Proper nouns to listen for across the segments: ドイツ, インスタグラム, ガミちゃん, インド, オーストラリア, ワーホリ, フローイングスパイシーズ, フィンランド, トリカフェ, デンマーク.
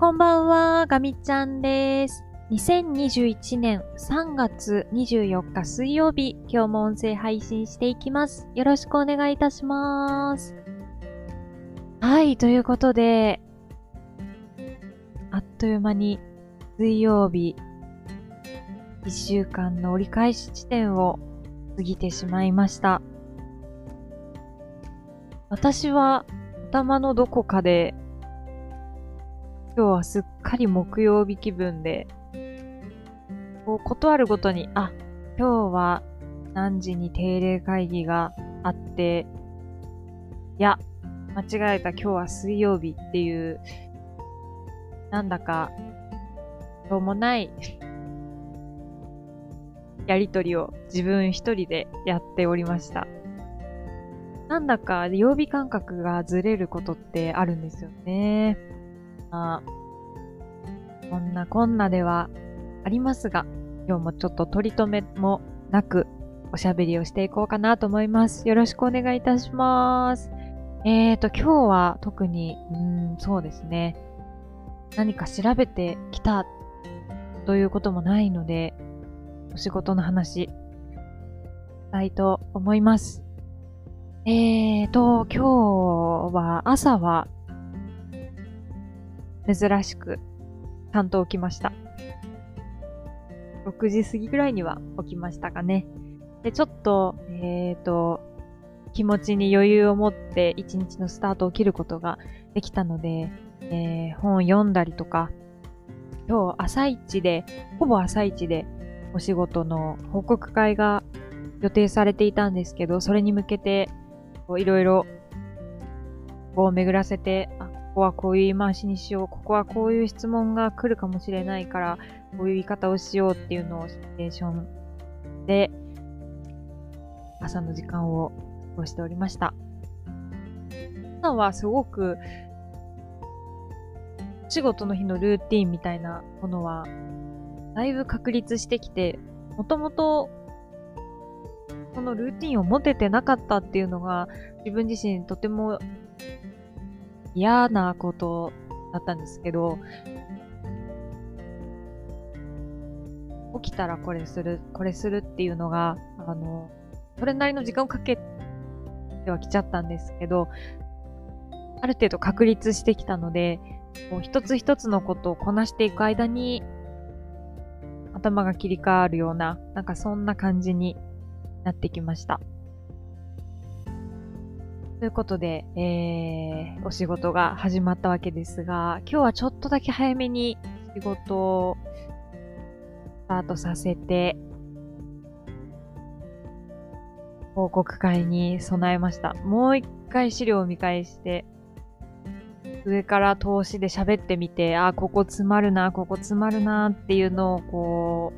こんばんは、ガミちゃんです。2021年3月24日水曜日、今日も音声配信していきます。よろしくお願いいたします。はい、ということで、あっという間に水曜日、1週間の折り返し地点を過ぎてしまいました。私は頭のどこかで今日はすっかり木曜日気分で、こうことあるごとに、今日は何時に定例会議があって、いや、間違えた、今日は水曜日っていう、なんだか、どうもないやりとりを自分一人でやっておりました。なんだか曜日感覚がずれることってあるんですよね。こんなこんなではありますが、今日もちょっと取り留めもなくおしゃべりをしていこうかなと思います。よろしくお願いいたします。今日は特に、そうですね。何か調べてきたということもないので、お仕事の話したいと思います。今日は朝は珍しくちゃんと起きました。6時過ぎぐらいには起きましたかね。で、ちょっと、気持ちに余裕を持って一日のスタートを切ることができたので、本を読んだりとか、今日ほぼ朝一でお仕事の報告会が予定されていたんですけど、それに向けていろいろを巡らせて、ここはこういう言い回しにしよう、ここはこういう質問が来るかもしれないから、こういう言い方をしようっていうのをシミュレーションで朝の時間を過ごしておりました。朝はすごく仕事の日のルーティーンみたいなものはだいぶ確立してきて、もともとこのルーティーンを持ててなかったっていうのが自分自身とても嫌なことだったんですけど、起きたらこれするっていうのが、それなりの時間をかけては来ちゃったんですけど、ある程度確立してきたので、こう一つ一つのことをこなしていく間に頭が切り替わるような、なんかそんな感じになってきました。ということで、お仕事が始まったわけですが、今日はちょっとだけ早めに仕事をスタートさせて、報告会に備えました。もう一回資料を見返して、上から通しで喋ってみて、ここ詰まるなっていうのをこ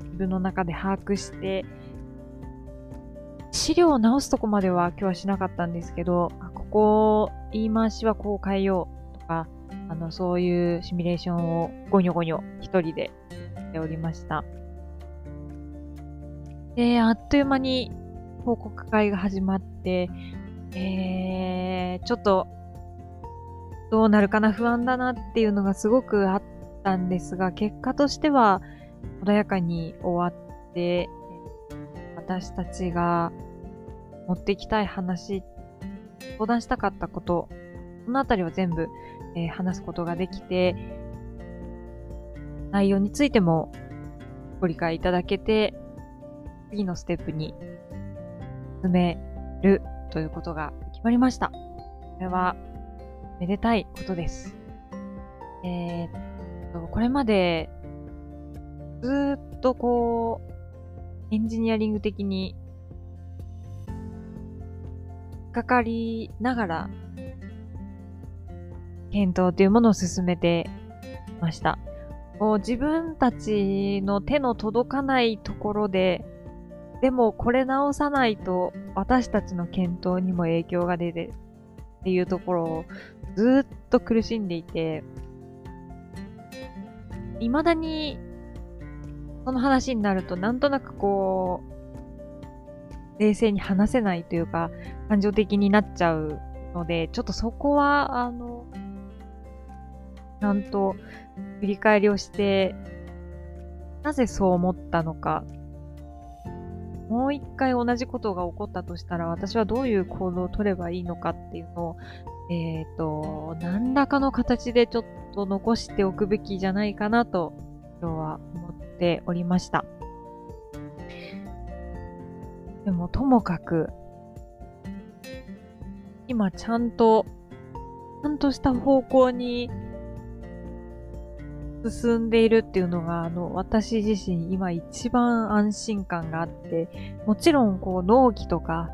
う、自分の中で把握して、資料を直すとこまでは今日はしなかったんですけど、ここ言い回しはこう変えようとか、そういうシミュレーションをゴニョ一人でしておりました。で、あっという間に報告会が始まって、ちょっとどうなるかな、不安だなっていうのがすごくあったんですが、結果としては穏やかに終わって、私たちが持ってきたい話、相談したかったこと、このあたりを全部、話すことができて、内容についてもご理解いただけて、次のステップに進めるということが決まりました。これはめでたいことです。これまでずっとこう、エンジニアリング的にかかりながら検討というものを進めていました。自分たちの手の届かないところで、でもこれ直さないと私たちの検討にも影響が出てっていうところをずっと苦しんでいて、未だにその話になるとなんとなくこう冷静に話せないというか感情的になっちゃうので、ちょっとそこはちゃんと振り返りをして、なぜそう思ったのか、もう一回同じことが起こったとしたら、私はどういう行動を取ればいいのかっていうのを、何らかの形でちょっと残しておくべきじゃないかなと、今日は思っておりました。でも、ともかく、今ちゃんとした方向に進んでいるっていうのが、私自身今一番安心感があって、もちろん納期とか、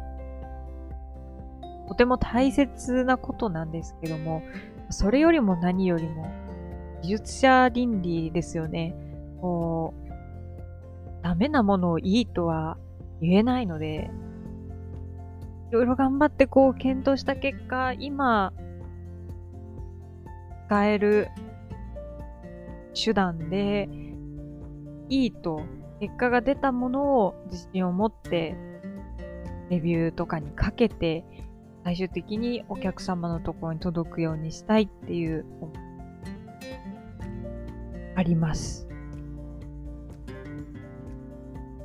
とても大切なことなんですけども、それよりも何よりも、技術者倫理ですよね。ダメなものをいいとは言えないので、いろいろ頑張って検討した結果、今、使える手段でいいと結果が出たものを自信を持ってレビューとかにかけて最終的にお客様のところに届くようにしたいっていう思いあります。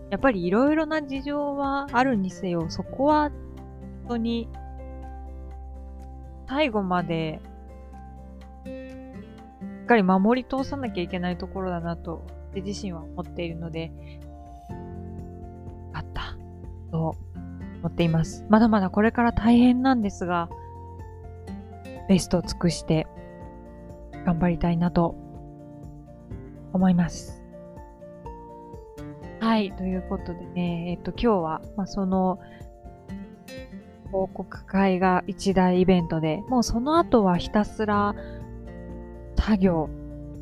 やっぱりいろいろな事情はあるにせよ、そこは本当に最後までしっかり守り通さなきゃいけないところだなと私自身は思っているので、よかったと思っています。まだまだこれから大変なんですが、ベストを尽くして頑張りたいなと思います。はい、ということでね、今日は、その報告会が一大イベントで、もうその後はひたすら作業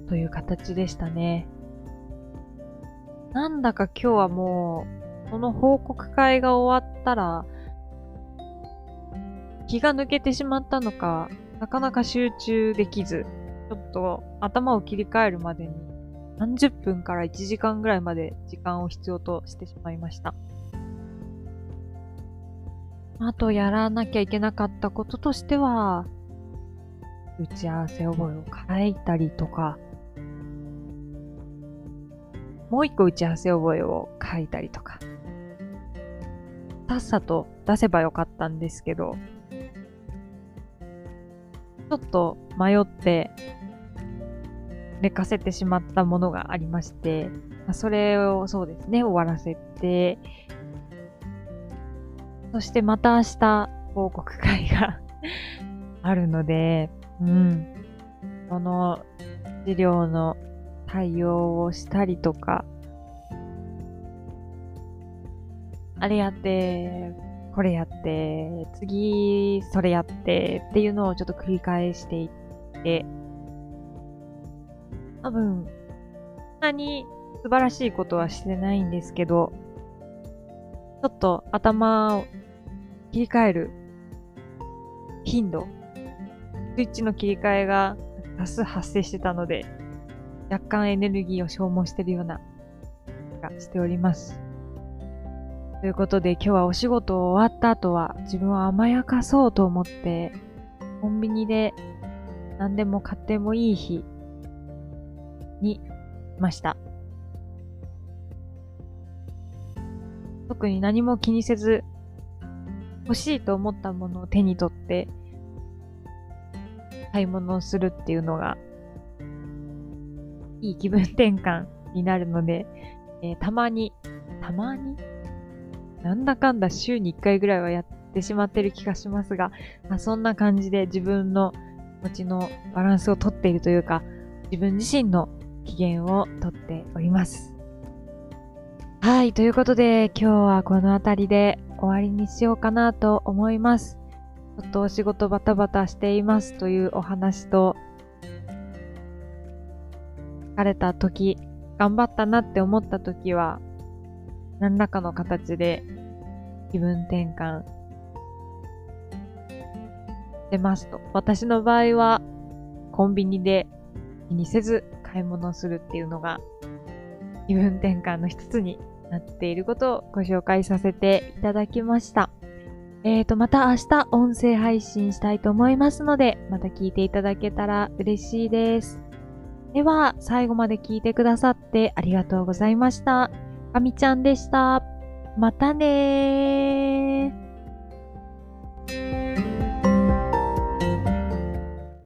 という形でしたね。なんだか今日はもうこの報告会が終わったら気が抜けてしまったのか、なかなか集中できず、ちょっと頭を切り替えるまでに30分から1時間ぐらいまで時間を必要としてしまいました。あとやらなきゃいけなかったこととしては、打ち合わせ覚えを書いたりとか、もう一個打ち合わせ覚えを書いたりとか、さっさと出せばよかったんですけど、ちょっと迷って寝かせてしまったものがありまして、それをそうですね、終わらせて、そしてまた明日報告会があるので、この資料の対応をしたりとか、あれやって、これやって、次、それやってっていうのをちょっと繰り返していって、多分、そんなに素晴らしいことはしてないんですけど、ちょっと頭を切り替える頻度、スイッチの切り替えが多数発生してたので、若干エネルギーを消耗してるような気がしております。ということで今日はお仕事終わった後は自分を甘やかそうと思って、コンビニで何でも買ってもいい日にしました。特に何も気にせず、欲しいと思ったものを手に取って、買い物をするっていうのがいい気分転換になるので、たまになんだかんだ週に1回ぐらいはやってしまってる気がしますが、そんな感じで自分の気持ちのバランスをとっているというか、自分自身の機嫌をとっております。はい、ということで今日はこの辺りで終わりにしようかなと思います。ちょっとお仕事バタバタしていますというお話と、疲れた時、頑張ったなって思った時は何らかの形で気分転換してますと。私の場合はコンビニで気にせず買い物をするっていうのが気分転換の一つになっていることをご紹介させていただきました。また明日音声配信したいと思いますので、また聞いていただけたら嬉しいです。では最後まで聞いてくださってありがとうございました。あみちゃんでした。またねー。